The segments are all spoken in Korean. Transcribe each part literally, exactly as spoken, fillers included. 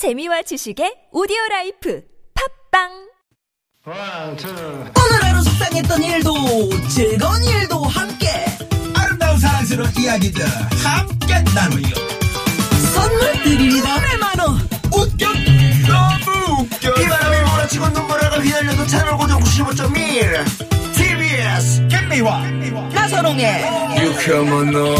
재미와 지식의 오디오라이프 팝빵. One, two. 오늘 하루 속상했던 일도 즐거운 일도 함께 아름다운 사랑스러운 이야기들 함께 나누요. 선물 드립니다. 오랜만에 웃겨 너무 웃겨 비바람이 몰아치고 눈보라가 휘날려도 채널 고정 구십오 점 일 티비에스 김미화 나선홍의 유쾌한 너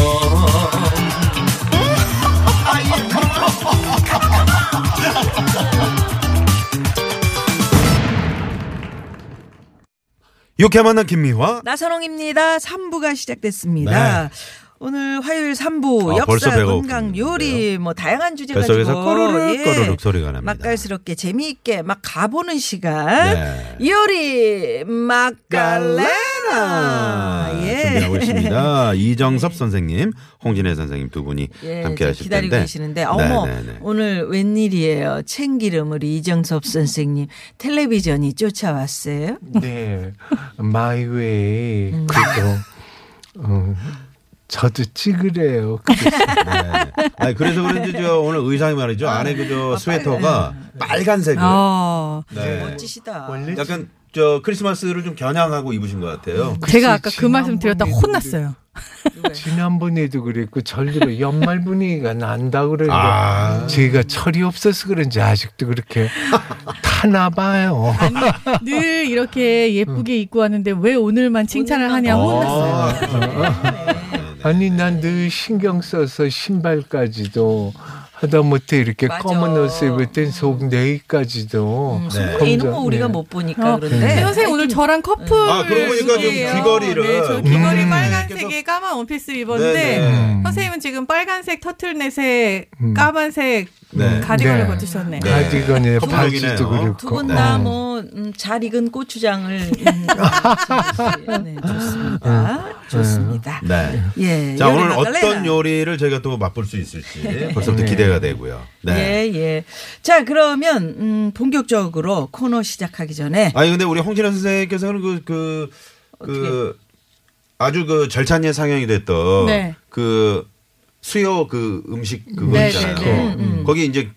유쾌한 만남 김미화 나선홍입니다. 삼 부가 시작됐습니다. 네. 오늘 화요일 삼 부 아, 역사, 건강, 요리 뭐 다양한 주제 가지고 꼬르륵 예, 꼬르륵 소리가 납니다. 맛깔스럽게 재미있게 막 가보는 시간. 네. 요리 막 깔레나 예. 준비하고 있습니다. 이정섭 선생님, 홍진애 선생님 두 분이 예, 함께 하실 기다리고 텐데. 계시는데 어머 네네네. 오늘 웬일이에요. 참기름 우리 이정섭 선생님 텔레비전이 쫓아왔어요. 네. 마이웨이 음. 그거 어. 저도 찌그래요. 네. 아니, 그래서 그런지 저 오늘 의상이 말이죠. 안에 그 저 스웨터가 빨간색으로. 어, 네. 멋지시다. 약간 저 크리스마스를 좀 겨냥하고 입으신 것 같아요. 음, 제가 아까 그 말씀 드렸다 혼났어요. 그래. 지난번에도 그랬고 전주로 연말 분위기가 난다 그러는데 아~ 제가 철이 없어서 그런지 아직도 그렇게 타나 봐요. 아니, 늘 이렇게 예쁘게 입고 왔는데 왜 오늘만 칭찬을 하냐 혼났어요. 아~ 아니 난 늘 신경 써서 신발까지도 하다못해 이렇게 맞아. 검은 옷을 입을 땐 속 내기까지도. 이런 음, 거 네. 우리가 못 보니까 어, 그런데. 선생님 오늘 저랑 커플. 아, 그러고 보니까 좀 귀걸이를. 네, 저 귀걸이 음. 빨간색에 까만 원피스 입었는데 음. 선생님은 지금 빨간색 터틀넷에 음. 까만색 네. 가디건을 거치셨네. 네. 네. 가디건에 바지도 그렇고. 두 분 다 뭐 잘 음, 익은 고추장을. 음, 네, 좋습니다. 음. 좋습니다. 네. 예. 자 오늘 어떤 갈래나. 요리를 저희가 또 맛볼 수 있을지 벌써부터 네. 기대가 되고요. 네. 예, 예. 자 그러면 음, 본격적으로 코너 시작하기 전에. 아니 근데 우리 홍진애 선생님께서는 그 그 그, 그, 아주 그 절찬리에 상영이 됐던 네. 그 수요 그 음식 그거 네, 있잖아요. 네, 네. 음, 음. 거기 이제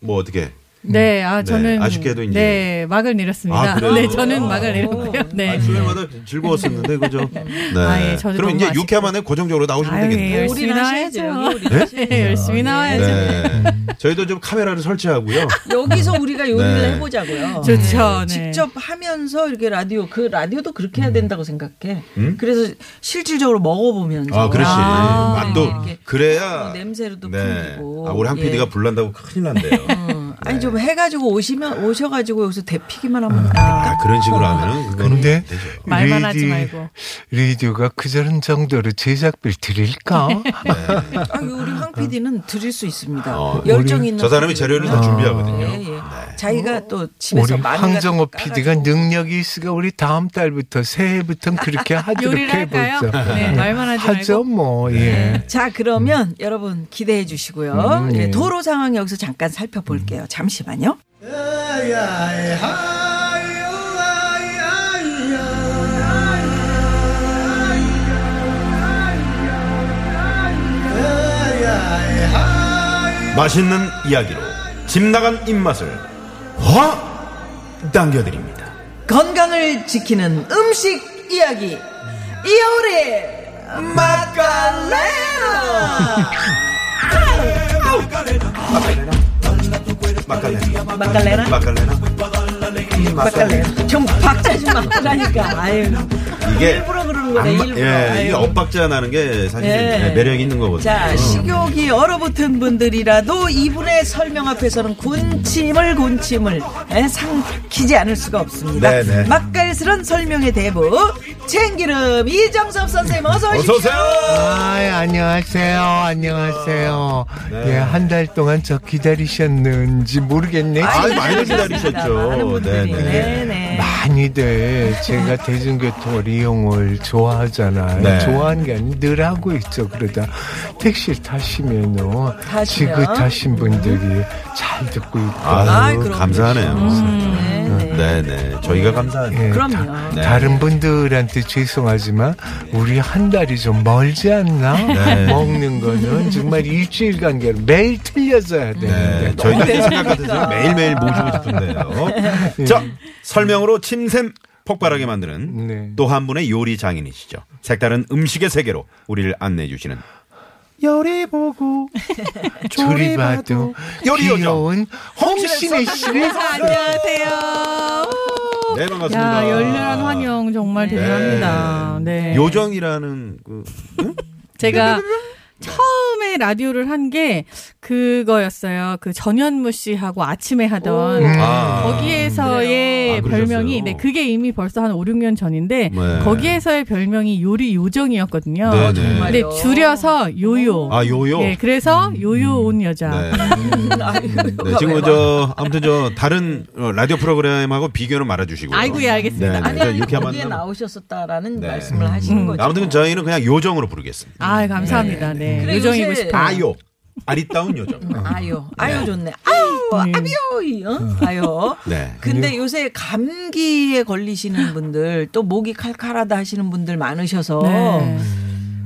뭐 어떻게? 네, 아, 네. 저는. 아쉽게도 이제. 네, 막을 내렸습니다. 아, 네, 저는 아, 막을 내렸고요. 네. 아, 주말마다 즐거웠었는데, 그죠? 네. 아, 예, 그럼 이제 육회만에 고정적으로 나오시면 아유, 되겠네요. 열심히 나와야죠. 네? 네, 열심히 나와야죠. 네. 저희도 좀 카메라를 설치하고요. 여기서 우리가 요리를 네. 해보자고요. 좋죠. 네. 직접 하면서 이렇게 라디오, 그 라디오도 그렇게 해야 된다고 생각해. 음? 그래서 실질적으로 먹어보면서. 아, 그렇지. 아, 맛도. 이렇게 그래야. 뭐 냄새로도 풍기고. 네. 아, 우리 한 피디가 예. 불난다고 큰일 난대요. 네. 아니 좀 해가지고 오시면 오셔가지고 여기서 데피기만 하면 안 될까? 아, 그런 식으로 하면은 그거는 되죠. 말만 하지 말고. 라디오가 그전 정도로 제작비를 드릴까? 네. 아, 우리 황 피디는 드릴 수 있습니다. 어, 열정 있는. 저 사람이 재료를 다 준비하거든요. 네, 예. 네. 자기가 또 집에서 우리 황정호 피디가 능력이 있으니까 우리 다음 달부터 새해부터는 그렇게 하도록 해보죠. 네, 말만 하지 말고. 하죠 뭐. 네. 예. 자 그러면 음. 여러분 기대해 주시고요. 음, 예. 도로 상황 여기서 잠깐 살펴볼게요. 잠시만요. 맛있는 이야기로 집 나간 입맛을 확 당겨드립니다. 건강을 지키는 음식 이야기 이효리 마카레나. 마칼레나 마칼레나 마칼레나 마칼레나 좀 박자 좀 맞추라니까. 아유 이게 일부러 그러는 거네. 마, 일부러. 예, 이게 엇박자 나는 게 사실 예. 매력이 있는 거거든요. 자 식욕이 얼어붙은 분들이라도 이분의 설명 앞에서는 군침을 군침을 예, 삼키지 않을 수가 없습니다. 네네. 맛깔스런 설명의 대부 참기름 이정섭 선생님 어서 오십시오. 어서 오세요. 아, 안녕하세요. 안녕하세요. 네. 예, 한 달 동안 저 기다리셨는지 모르겠네. 아, 많이 기다리셨죠. 네네. 네네. 많이들 제가 대중교통을 이용을 좋아하잖아요. 네. 좋아하는 게 아니라 늘 하고 있죠. 그러다 택시를 타시면요. 지긋하신 분들이 잘 듣고 있고. 아유, 아유, 감사하네요. 음, 네. 네네. 저희가 감사합니다. 예, 그럼요. 다, 네. 다른 분들한테 죄송하지만 우리 한 달이 좀 멀지 않나? 네. 먹는 거는 정말 일주일 관계로 매일 틀려져야 되는데. 네. 저희가 생각하듯이 매일매일 모시고 싶은데요. 네. 자, 설명으로 침샘 폭발하게 만드는 네. 또 한 분의 요리 장인이시죠. 색다른 음식의 세계로 우리를 안내해 주시는 요리 보고 조리 봐도 귀여운 홍신애 씨를 안녕하세요. 네, 반갑습니다. 야, 열렬한 환영 정말 대단합니다. 네. 네. 요정이라는 그 응? 제가 처음에 라디오를 한 게 그거였어요. 그 전현무 씨하고 아침에 하던 아, 거기에서의 아, 별명이 네, 그게 이미 벌써 한 오, 육 년 전인데 네. 거기에서의 별명이 요리 요정이었거든요. 네, 네. 근데 줄여서 요요. 아, 요요. 네, 그래서 음. 요요 온 여자. 네. 네, 지금 저 아무튼 저 다른 라디오 프로그램하고 비교는 말아 주시고요. 아이고, 예, 알겠습니다. 네, 네. 아니, 거기에 나오셨었다라는 네. 말씀을 하시는 음. 거죠. 아무튼 저희는 그냥 요정으로 부르겠습니다. 아, 감사합니다. 네. 네. 그래, 요정이고 싶어요. 아요. 아리따운 요정. 아요. 아요 네. 좋네. 아요. 음. 아비요. 어? 아요. 네. 근데 요새 감기에 걸리시는 분들 또 목이 칼칼하다 하시는 분들 많으셔서 네.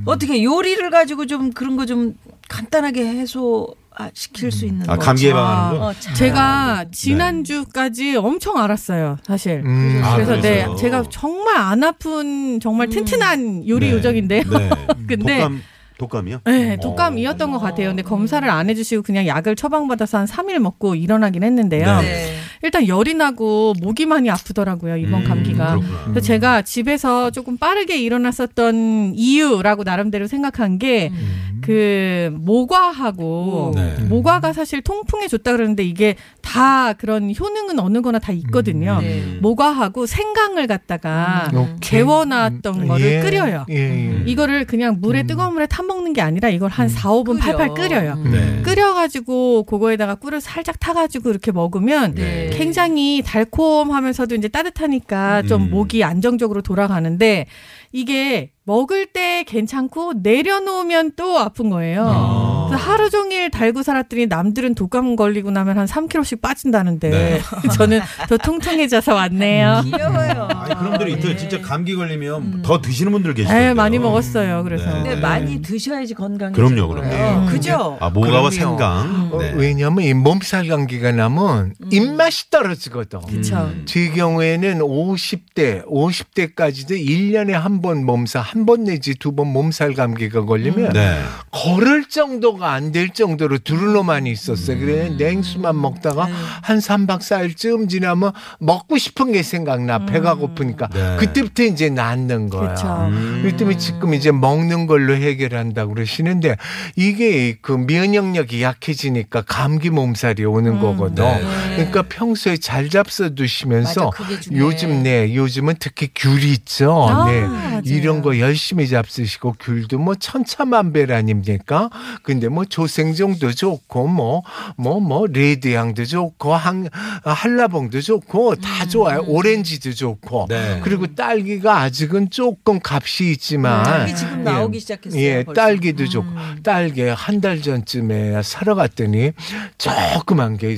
어떻게 요리를 가지고 좀 그런 거 좀 간단하게 해소 시킬 수 있는 아, 거. 감기 예방하는 거. 어, 제가 지난주까지 네. 엄청 알았어요, 사실. 음, 그래서 아, 네, 제가 정말 안 아픈 정말 튼튼한 음. 요리 네. 요정인데요. 네. 근데 독감. 독감이요? 네, 독감이었던 오. 것 같아요. 근데 검사를 안 해주시고 그냥 약을 처방받아서 한 삼 일 먹고 일어나긴 했는데요. 네. 일단 열이 나고 목이 많이 아프더라고요, 이번 음, 감기가. 그렇구나. 그래서 제가 집에서 조금 빠르게 일어났었던 이유라고 나름대로 생각한 게 그 음. 모과하고 네. 모과가 사실 통풍에 좋다 그러는데 이게 다 그런 효능은 어느 거나 다 있거든요. 음, 네. 모과하고 생강을 갖다가 음, 재워놨던 음, 거를 예, 끓여요. 예, 예. 이거를 그냥 물에 음. 뜨거운 물에 타 먹는 게 아니라 이걸 한 사, 오분 끓여. 팔팔 끓여요. 네. 끓여가지고 그거에다가 꿀을 살짝 타가지고 이렇게 먹으면 네. 굉장히 달콤하면서도 이제 따뜻하니까 음. 좀 목이 안정적으로 돌아가는데 이게 먹을 때 괜찮고 내려놓으면 또 아픈 거예요. 아. 그래서 하루 종일 달고 살았더니 남들은 독감 걸리고 나면 한 삼 킬로그램씩 빠진다는데 네. 저는 더 통통해져서 왔네요. 귀여워요. 아니, 그런 분들이 있어요. 네. 진짜 감기 걸리면 음. 더 드시는 분들 계시던데요. 많이 먹었어요. 그래서 네. 근데 많이 드셔야지 건강해지는 그럼요, 그럼요. 거예요. 음. 그죠? 아, 모과와 생강. 네. 어, 왜냐하면 이 몸살 감기가 나면 음. 입맛이 떨어지거든. 그쵸. 음. 제 경우에는 오십 대, 오십 대까지도 일 년에 한 번 몸살, 한 번 내지 두 번 몸살 감기가 걸리면 음. 네. 걸을 정도 안 될 정도로 두루노만이 있었어요. 그래 냉수만 먹다가 네. 한 삼 박 사 일쯤 지나면 먹고 싶은 게 생각나. 음. 배가 고프니까. 네. 그때부터 이제 낫는 거야. 음. 그렇기 때문에 지금 이제 먹는 걸로 해결한다고 그러시는데 이게 그 면역력이 약해지니까 감기 몸살이 오는 음. 거거든. 네. 그러니까 평소에 잘 잡숴두시면서 요즘 네 요즘은 특히 귤 있죠. 아, 네. 이런 거 열심히 잡수시고 귤도 뭐 천차만별 아닙니까? 근데 뭐 조생종도 좋고 뭐 뭐 뭐 레드향도 좋고 항 한라봉도 좋고 다 음. 좋아요. 오렌지도 좋고 네. 그리고 딸기가 아직은 조금 값이 있지만 딸기 지금 예, 나오기 시작했어요. 예, 벌써. 딸기도 음. 좋고 딸기 한 달 전쯤에 사러 갔더니 조그만 게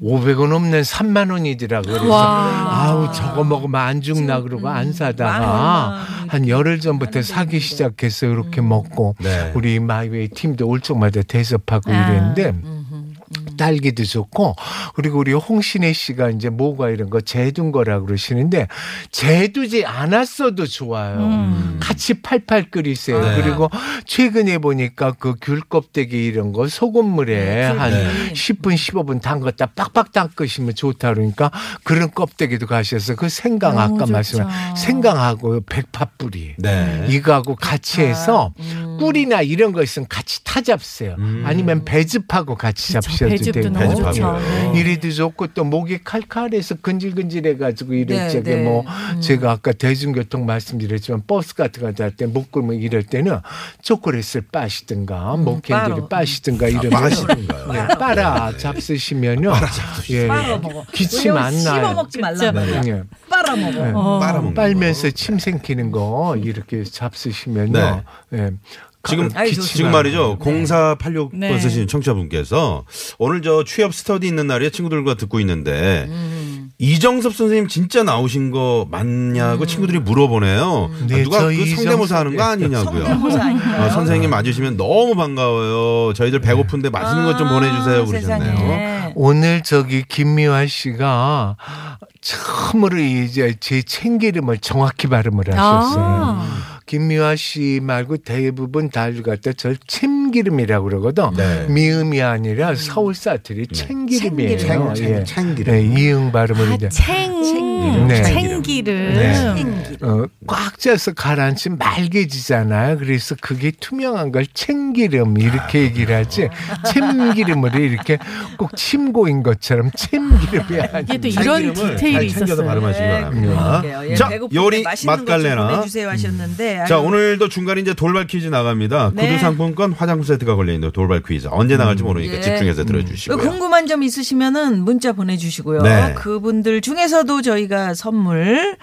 오백 원 넘는 삼만 원이더라고. 그래서 와. 아우 저거 먹으면 안 죽나 그러고 안 사다가 한 열흘 전부터 사기 시작해서 이렇게 음. 먹고 네. 우리 마이웨이 팀도 올 쪽마다 대접하고 아. 이랬는데 딸기도 좋고 그리고 우리 홍신애 씨가 이제 뭐가 이런 거 재둔 거라고 그러시는데 재두지 않았어도 좋아요. 음. 같이 팔팔 끓이세요. 네. 그리고 최근에 보니까 그 귤 껍데기 이런 거 소금물에 네. 한 네. 십 분 십오 분 담갔다 빡빡 담그시면 좋다 그러니까 그런 껍데기도 가셔서 그 생강 아까 말씀하신 생강하고 백파뿌리 네. 이거하고 같이 해서 음. 꿀이나 이런 거 있으면 같이 타 잡으세요. 음. 아니면 배즙하고 같이 잡으셔도 돼요. 배즙도 너무 좋죠. 이래도 좋고 또 목이 칼칼해서 근질근질해가지고 이럴 네, 적에 네. 뭐 음. 제가 아까 대중교통 말씀드렸지만 버스 같은 거 탈 때 목 굶어 이럴 때는 초콜릿을 빠시든가 음, 목캔디를 빠로. 빠시든가 이런 빠시든가 예, 빨아 잡수시면요 예, 기침 안 나요. 씹어 먹지 말라. 예. 빨아 먹어. 예. 어. 빨아 먹는 빨면서 침 생기는 거 이렇게 잡수시면요. 네. 예. 지금 아이, 지금 말이죠. 네. 공사팔육 번 네. 쓰신 청취자분께서 오늘 저 취업 스터디 있는 날에 친구들과 듣고 있는데 음. 이정섭 선생님 진짜 나오신 거 맞냐고 음. 친구들이 물어보네요. 네, 아, 누가 그 성대모사 하는 거 아니냐고요. 성대모사 아닌가요? 아, 선생님 맞으시면 너무 반가워요. 저희들 배고픈데 맛있는 것 좀 보내주세요. 아, 그러셨네요. 세상에. 오늘 저기 김미화 씨가 참으로 이제 제 챙기름을 정확히 발음을 하셨어요. 아. 김미화 씨 말고 대부분 다들 갖다 저 참기름이라고 그러거든. 네. 미음이 아니라 서울 사투리 참기름이에요. 참기름. 예. 참기름. 네, 이응 발음을 이제. 아, 참기름. 네. 참기름. 네. 참기름. 네. 어, 꽉 짜서 가라앉으면 맑아지잖아요. 그래서 그게 투명한 걸 참기름 이렇게 아, 얘기를 하지. 참기름으로 이렇게 꼭 침고인 것처럼 참기름이 아니라. 이게 또 이런 디테일이 있었어요. 발음하신 네, 거 예, 자, 요리 맛깔레나 보내주세요 하셨는데. 자, 오늘도 중간에 이제 돌발 퀴즈 나갑니다. 네. 구두 상품권 화장품 세트가 걸려있는 돌발 퀴즈. 언제 나갈지 모르니까 네. 집중해서 들어주시고요. 궁금한 점 있으시면은 문자 보내주시고요. 네. 그분들 중에서도 저희가 선물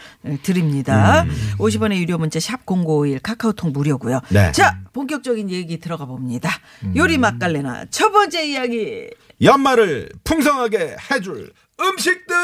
드립니다. 음. 오십 원의 유료 문자 샵 공고오일 카카오톡 무료고요. 네. 자, 본격적인 얘기 들어가 봅니다. 음. 요리 맛깔레나 첫 번째 이야기. 연말을 풍성하게 해줄 음식들.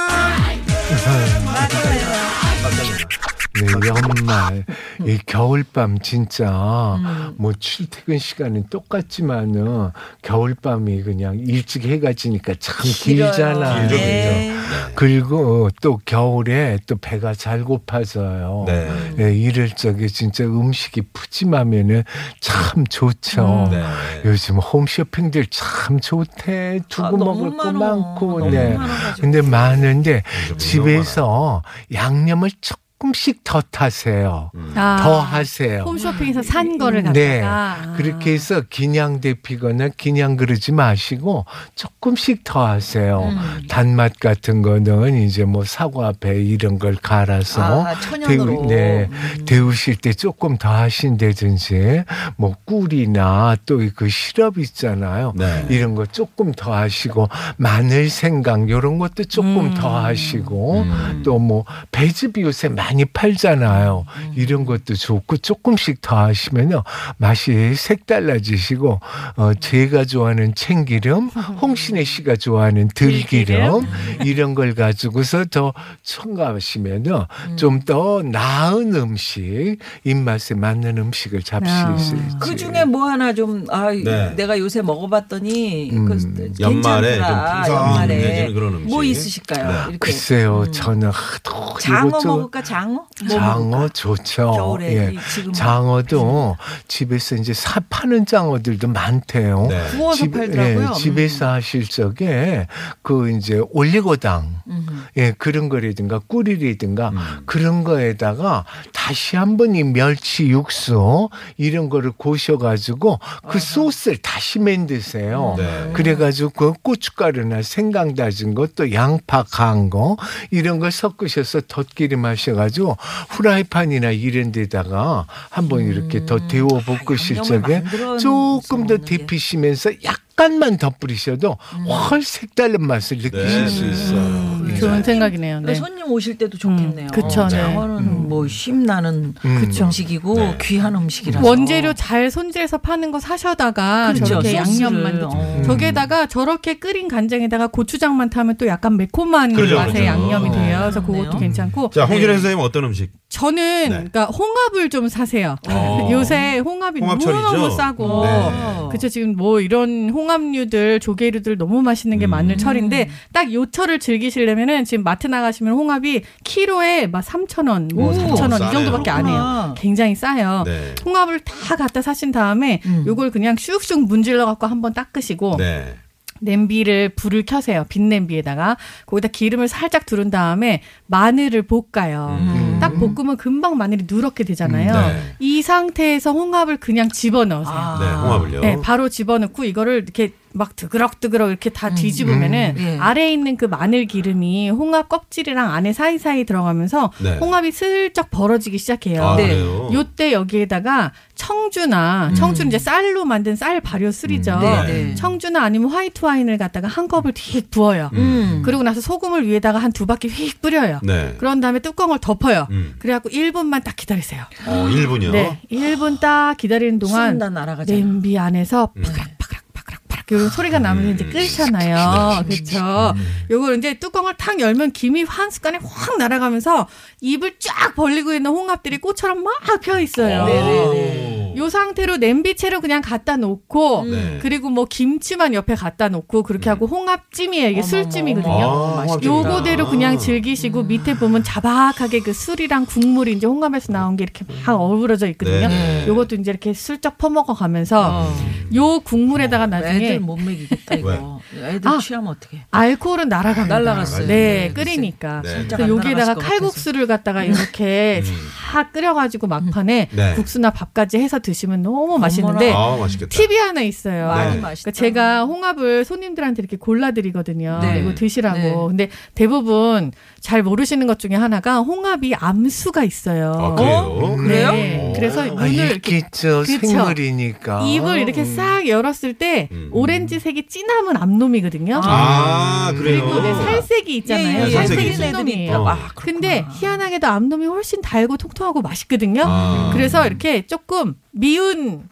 네, 연말, 이 겨울밤 진짜 음. 뭐 출퇴근 시간은 똑같지만은 겨울밤이 그냥 일찍 해가 지니까 참 길어요. 길잖아요. 네. 그리고 또 겨울에 또 배가 잘 고파져요. 네. 네, 이럴 적에 진짜 음식이 푸짐하면은 참 좋죠. 음, 네. 요즘 홈쇼핑들 참 좋대. 두고 아, 먹을 거 많고. 네. 근데 많은데 집에서 양념을 척 조금씩 더 타세요. 음. 아, 더 하세요. 홈쇼핑에서 산 거를 갖다가. 네. 아. 그렇게 해서 기냥 데피거나 기냥 그러지 마시고 조금씩 더 하세요. 음. 단맛 같은 거는 이제 뭐 사과, 배 이런 걸 갈아서 아, 천연으로. 데우, 네. 음. 데우실 때 조금 더 하신다든지 뭐 꿀이나 또 그 시럽 있잖아요. 네. 이런 거 조금 더 하시고 마늘, 생강 이런 것도 조금 음. 더 하시고 음. 또 뭐 배즙이 요새 많이 많이 팔잖아요. 음. 이런 것도 좋고 조금씩 더 하시면요 맛이 색달라지시고 어, 제가 좋아하는 참기름, 홍신애 씨가 좋아하는 들기름 이런 걸 가지고서 더 첨가하시면요 음. 좀 더 나은 음식, 입맛에 맞는 음식을 잡수실 수 있어요. 그 중에 뭐 하나 좀 아, 네. 내가 요새 먹어봤더니 음. 그, 연말에 좀 풍성해지는 그런 음식 뭐 있으실까요? 네. 글쎄요, 음. 저는 하도 장어 먹을까? 장어? 뭐 장어 먹을까? 좋죠. 겨울에 예. 지금 장어도 집에서 이제 사 파는 장어들도 많대요. 네. 구워서 집, 팔더라고요. 예, 집에서 음. 하실 적에 그 이제 올리고당 음. 예, 그런 거라든가 꿀이라든가 음. 그런 거에다가 다시 한번 이 멸치 육수 이런 거를 고셔가지고 그 아, 소스를 다시 만드세요. 네. 그래가지고 그 고춧가루나 생강 다진 것도 양파 간 거 이런 걸 섞으셔서 덧기름 하셔가지고 후라이팬이나 이런 데다가 한번 음. 이렇게 더 데워 볶으실 적에 조금 더 데피시면서 약간만 더 뿌리셔도 음. 훨 색다른 맛을 느끼실 네, 수 있어요. 음. 네. 좋은 생각이네요. 네. 손님 오실 때도 좋겠네요. 음. 그쵸. 장어는 네. 뭐 힘나는 음. 음식이고 네. 귀한 음식이라서 원재료 잘 손질해서 파는 거 사셔다가 그렇죠. 저렇게 양념만 음. 저게다가 저렇게 끓인 간장에다가 고추장만 타면 또 약간 매콤한 그렇죠, 맛의 그렇죠. 양념이 돼요. 그래서 그것도 괜찮고. 자, 홍진애 선생님 네. 어떤 음식? 저는 네. 그러니까 홍합을 좀 사세요. 어. 요새 홍합이 너무너무 싸고 네. 그쵸. 지금 뭐 이런 홍합류들 조개류들 너무 맛있는 게 음. 많을 철인데 딱 요 철을 즐기시려면은 지금 마트 나가시면 홍합이 키로에 막 삼천 원 뭐 사천 원 이 정도밖에 안 해요. 굉장히 싸요. 네. 홍합을 다 갖다 사신 다음에 요걸 음. 그냥 슉슉 문질러 갖고 한번 닦으시고 네. 냄비를 불을 켜세요. 빈 냄비에다가 거기다 기름을 살짝 두른 다음에 마늘을 볶아요. 음. 딱 볶으면 금방 마늘이 누렇게 되잖아요. 음, 네. 이 상태에서 홍합을 그냥 집어넣으세요. 아. 네, 홍합을요. 네, 바로 집어넣고 이거를 이렇게 막 드그럭드그럭 이렇게 다 뒤집으면은 음, 음, 예. 아래에 있는 그 마늘 기름이 홍합 껍질이랑 안에 사이사이 들어가면서 네. 홍합이 슬쩍 벌어지기 시작해요. 아, 네. 요때 여기에다가 청주나 청주는 음. 이제 쌀로 만든 쌀 발효술이죠. 음, 네. 청주나 아니면 화이트 와인을 갖다가 한 컵을 휙 부어요. 음. 그러고 나서 소금을 위에다가 한 두 바퀴 휙 뿌려요. 네. 그런 다음에 뚜껑을 덮어요. 음. 그래갖고 일 분만 딱 기다리세요. 어, 일 분이요? 네. 일 분 딱 기다리는 동안 냄비 안에서 파그락파그락 파그락 파그락 그 소리가 나면 음. 이제 끓잖아요. 그렇죠. 음. 요걸 이제 뚜껑을 탁 열면 김이 한 숟갈에 확 날아가면서 입을 쫙 벌리고 있는 홍합들이 꽃처럼 막 펴 있어요. 네네네. 요 상태로 냄비채로 그냥 갖다 놓고 음. 그리고 뭐 김치만 옆에 갖다 놓고 그렇게 음. 하고 홍합찜이에요. 이게 술찜이거든요. 아, 요거대로 그냥 즐기시고 음. 밑에 보면 자박하게 그 술이랑 국물이 이제 홍합에서 나온 게 이렇게 막 어우러져 있거든요. 네네. 요것도 이제 이렇게 슬쩍 퍼먹어 가면서 어. 요 국물에다가 나중에 애들 못 먹이겠다 이거. 애들 아, 취하면 어떡해. 알코올은 날아갑니다. 날아갔어요. 네, 네 끓이니까. 네. 그래서 여기에다가 칼국수를 갖다가 이렇게 다 끓여가지고 막판에 네. 국수나 밥까지 해서 드시면 너무 맛있는데 아, 팁이 하나 있어요. 네. 네. 그러니까 제가 홍합을 손님들한테 이렇게 골라드리거든요. 네. 이거 드시라고. 네. 근데 대부분 잘 모르시는 것 중에 하나가 홍합이 암수가 있어요. 아, 그래요? 어? 그래요? 네. 그래서 눈을 이렇게 있겠죠. 생물이니까. 입을 이렇게 음. 싹 열었을 때 음. 오렌지색이 진함은 암놈이거든요. 아, 음. 그래요? 그리고 네, 살색이 있잖아요. 예, 예, 살색이 순놈이에요. 어. 아, 근데 희한하게도 암놈이 훨씬 달고 통통하고 맛있거든요. 아. 그래서 이렇게 조금 미운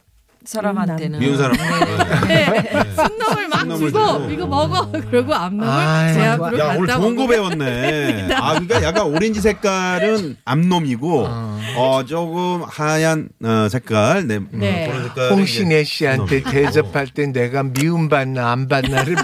사람한테는 미운 사람 네, 순놈을 막 주고 이거 먹어 그러고 암놈을 제 앞으로 갖다 먹고. 야, 오늘 좋은 거 배웠네. 아, 그러니까 약간 오렌지 색깔은 암놈이고 아. 어 조금 하얀 어, 색깔 네, 네. 그런 색깔. 홍신애 씨한테 대접할 때 내가 미움 받나 안 받나를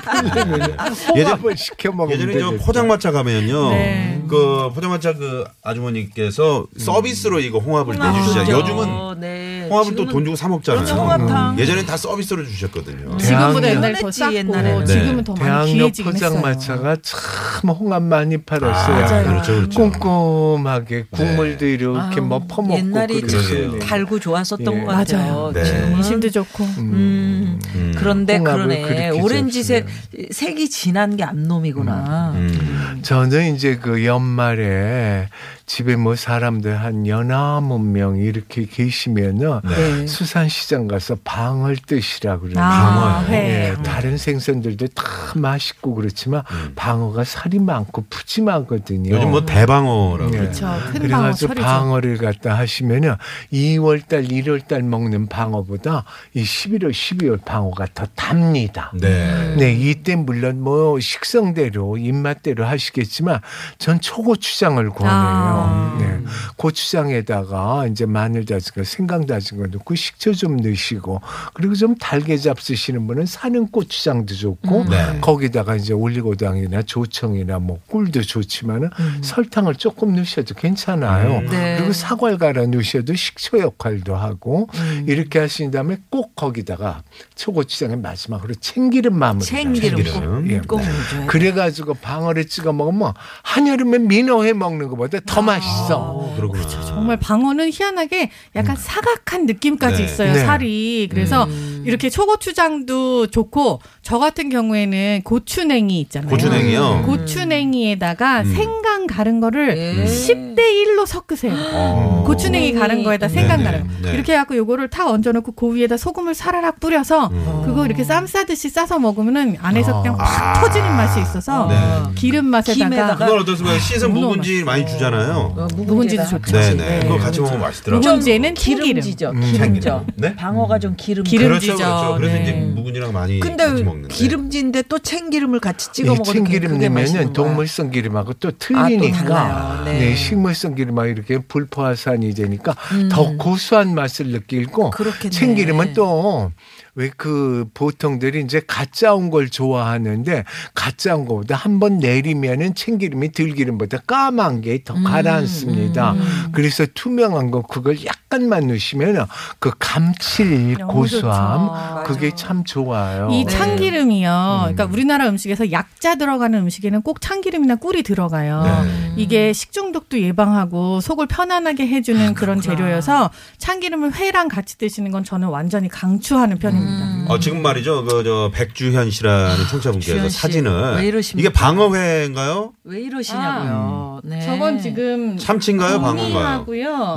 예전에 시켜 먹었는데 예전에 포장마차 가면요 네. 그 포장마차 그 아주머니께서 음. 서비스로 이거 홍합을 음. 내주시잖아요. 아, 요즘은 네. 홍합은 또 돈 주고 사 먹잖아요. 음. 예전엔 다 서비스로 주셨거든요. 지금보다 옛날 더 싸고 옛날에는. 지금은 더 많이 기해지긴 했어요. 대학로 포장마차가 참 홍합 많이 팔았어요. 아, 그렇죠, 그렇죠. 꼼꼼하게 국물도 네. 이렇게 아유, 뭐 퍼먹고 옛날이 참 달고 좋았었던 예. 것 같아요. 네. 인심도 좋고 음. 음. 그런데 그러네. 오렌지색 색이 진한 게 암놈이구나. 음. 음. 저는 이제 그 연말에 집에 뭐 사람들 한 열아홉 명 이렇게 계시면은 네. 수산시장 가서 방을 뜨시라고 그래요. 아, 방어요. 네. 네. 다른 생선들도 다 맛있고 그렇지만 음. 방어가 살이 많고 푸짐하거든요. 요즘 뭐 대방어라고. 네. 그렇죠. 큰 방어, 그래서 방어를 갖다 하시면은 이월달, 일월달 먹는 방어보다 이 십일월, 십이월 방어가 더 답니다. 네. 네. 이때 물론 뭐 식성대로 입맛대로 하시겠지만 전 초고추장을 권해요. 아. 음. 네. 고추장에다가 이제 마늘 다진 거, 생강 다진 거 넣고 식초 좀 넣으시고 그리고 좀 달게 잡수시는 분은 사는 고추장도 좋고 음. 네. 거기다가 이제 올리고당이나 조청이나 뭐 꿀도 좋지만은 음. 설탕을 조금 넣으셔도 괜찮아요. 음. 네. 그리고 사과를 갈아 넣으셔도 식초 역할도 하고 음. 이렇게 하신 다음에 꼭 거기다가 초고추장의 마지막으로 참기름 마무리. 참기름 예. 꼭 넣어줘요. 그래가지고 방어를 찍어 먹으면 한여름에 민어회 먹는 것보다 더 맛있어. 아, 그렇죠. 정말 방어는 희한하게 약간 음. 사각한 느낌까지 네. 있어요. 네. 살이. 그래서 음. 이렇게 초고추장도 좋고 저 같은 경우에는 고추냉이 있잖아요. 고추냉이요? 음. 고추냉이에다가 음. 생강 가른 거를 예. 십 대 일로 섞으세요. 아. 고추냉이 가른 거에다 생강 가른 거. 네. 이렇게 해갖고 요거를 탁 얹어놓고 그 위에다 소금을 사라락 뿌려서 음. 그거 이렇게 쌈 싸듯이 싸서 먹으면은 안에서 아. 그냥 팍 아. 터지는 맛이 있어서 네. 기름 맛에다가 김에다가. 그걸 어떻습니까? 씻은 묵은지 많이 주잖아요. 어, 묵은지도 좋죠. 네네. 네. 그거 같이 먹으면 맛있더라고요. 묵은지는 기름지죠. 음. 기름져. 네? 방어가 좀 기름. 기름지죠. 그렇죠. 그렇죠. 그래서 네. 이제 묵은지랑 많이 근데 같이 먹는데. 기름진데 또 참기름을 같이 찍어 먹어도 참기름 내면은 동물성 기름하고 또 틀리니까. 아, 또 네. 네. 식물성 기름하고 이렇게 불포화산이 되니까 음. 더 고소한 맛을 느끼고. 그렇겠네. 참기름은 또. 왜 그 보통들이 이제 가짜 온 걸 좋아하는데 가짜 온 것보다 한 번 내리면은 참기름이 들기름보다 까만 게 더 가라앉습니다. 음, 음. 그래서 투명한 거 그걸 약간만 넣으시면 그 감칠 고소함 그게 참 좋아요. 이 참기름이요. 네. 그러니까 우리나라 음식에서 약자 들어가는 음식에는 꼭 참기름이나 꿀이 들어가요. 네. 이게 식중독도 예방하고 속을 편안하게 해주는 아, 그런 재료여서 참기름을 회랑 같이 드시는 건 저는 완전히 강추하는 편입니다. 음. 어, 지금 말이죠. 그 저 백주현 씨라는 청취자분께서 사진을 왜 이러십니까? 이게 방어회인가요? 왜 이러시냐고요. 아, 네. 저건 지금 참치인가요? 방어인가요?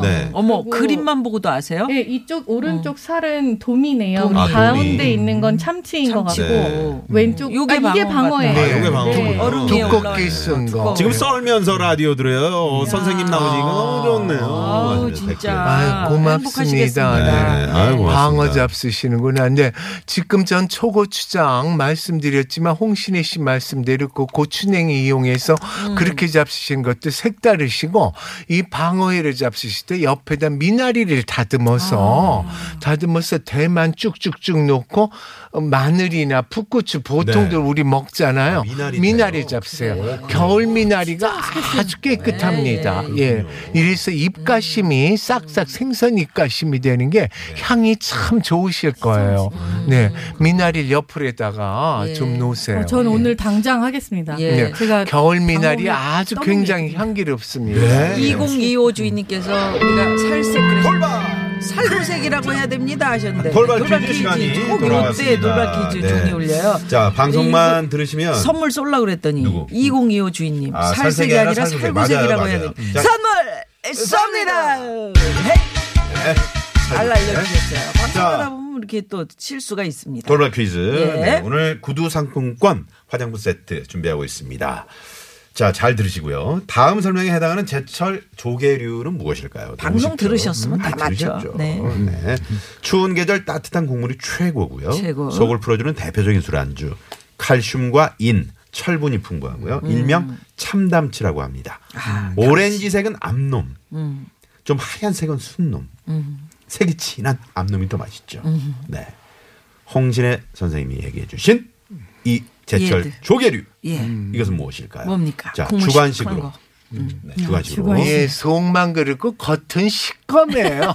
네. 어머 그림만 보고도 아세요? 네, 이쪽 오른쪽 어. 살은 도미네요. 도미. 아, 가운데 도미. 있는 건 참치인 것 같고 네. 왼쪽 요게 아, 이게 방어예요. 네. 아, 이게 방어예요. 두껍게 쓴 거. 지금 썰면서 라디오 들어요. 야. 선생님 나오니까 너무 좋네요. 아우, 진짜. 아유, 고맙습니다. 네. 아유, 고맙습니다. 방어 잡수시는구나. 근데 지금 전 초고추장 말씀드렸지만 홍신애 씨 말씀대로 그 고추냉이 이용해서 음. 그렇게 잡수신 것도 색다르시고, 이 방어회를 잡수실 때 옆에다 미나리를 다듬어서 아. 다듬어서 대만 쭉쭉쭉 넣고 마늘이나 풋고추 보통들 네. 우리 먹잖아요. 아, 미나리, 미나리 잡수세요. 네. 겨울 미나리가 아주 깨끗합니다. 네. 예, 이래서 입가심이 싹싹 생선 입가심이 되는 게 향이 참 좋으실 거예요. 네, 미나리 옆으로다가 예. 좀 놓으세요. 저는 어, 오늘 당장 하겠습니다. 예. 네. 제가 겨울 미나리 아주 굉장히 게... 향기롭습니다. 예. 이공이오 주인님께서 우리가 살색 그래서 살구색이라고 해야 됩니다 하셨는데 돌발 퀴즈 시간이 돌아왔습니다. 돌발 퀴즈 종이 네. 울려요. 자, 방송만 이, 들으시면 선물 쏠라고 그랬더니 누구? 이공이오 주인님 아, 살색이 아니라 살구색. 살구색이라고 맞아요, 맞아요. 해야 됩니다. 선물 쏩니다. 잘 알려주셨어요. 방송 하다 보면 이렇게 또 실수가 있습니다. 돌발 퀴즈 예. 네, 오늘 구두 상품권 화장품 세트 준비하고 있습니다. 자, 잘 들으시고요. 다음 설명에 해당하는 제철 조개류는 무엇일까요? 방송 들으셨으면 음, 다 맞죠. 네. 네. 추운 계절 따뜻한 국물이 최고고요. 최고. 속을 풀어주는 대표적인 술안주. 칼슘과 인, 철분이 풍부하고요. 음. 일명 참담치라고 합니다. 아, 오렌지색은 암놈, 음. 좀 하얀색은 순놈, 음. 색이 진한 암놈이 더 맛있죠. 음. 네. 홍신애 선생님이 얘기해 주신 이 제철 얘들. 조개류. 예. 이것은 무엇일까요? 뭡니까? 자, 주관식으로. 음. 네, 주관식으로. 예, 속만 그렇고 겉은 시꺼매요.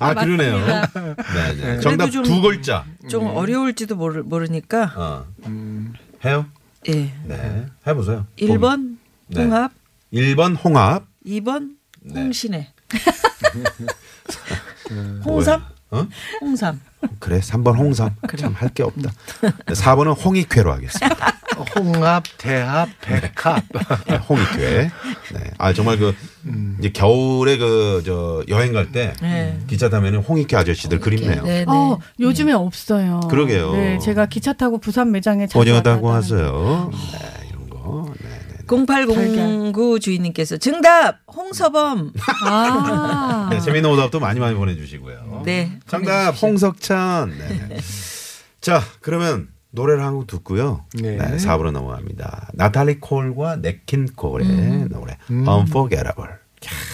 아, 그러네요. 네, 네. 정답 두 글자. 좀 음. 어려울지도 모르, 모르니까. 어. 음. 해요? 예. 네. 해보세요. 일 번 네. 홍합. 일 번 홍합. 이 번 네. 홍신애. 홍삼? 어? 홍삼. 그래, 삼 번 홍삼. 그래. 참 할 게 없다. 사 번은 홍익회로 하겠습니다. 홍합, 대합, 백합. 네, 홍익회. 네. 아, 정말 그 음. 이제 겨울에 그 저 여행 갈 때 네. 기차 타면은 홍익회 아저씨들 홍익회. 그립네요. 네네. 어, 요즘에 음. 없어요. 그러게요. 네, 제가 기차 타고 부산 매장에 오징어다고 하세요. 네, 이런 거. 네. 공팔공구 주인님께서 정답 홍서범. 아. 네, 재미있는 오답도 많이 많이 보내주시고요. 네, 정답 보내주시죠. 홍석찬. 네. 자, 그러면 노래를 한 곡 듣고요. 네. 네, 사 부로 넘어갑니다. 나탈리 콜과 네킨 콜의 음. 노래 음. Unforgettable. 야,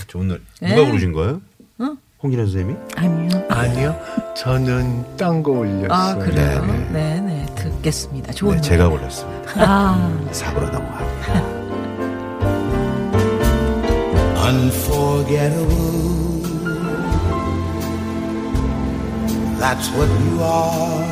좋은 노래. 네. 누가 부르신 거예요? 어? 홍진애 선생님이? 아니요. 아니요. 저는 딴 거 올렸어요. 아, 그래요? 네네. 네네. 듣겠습니다. 좋은 네, 노래. 제가 올렸습니다. 아. 사 부로 넘어갑니다. Unforgettable. That's what you are.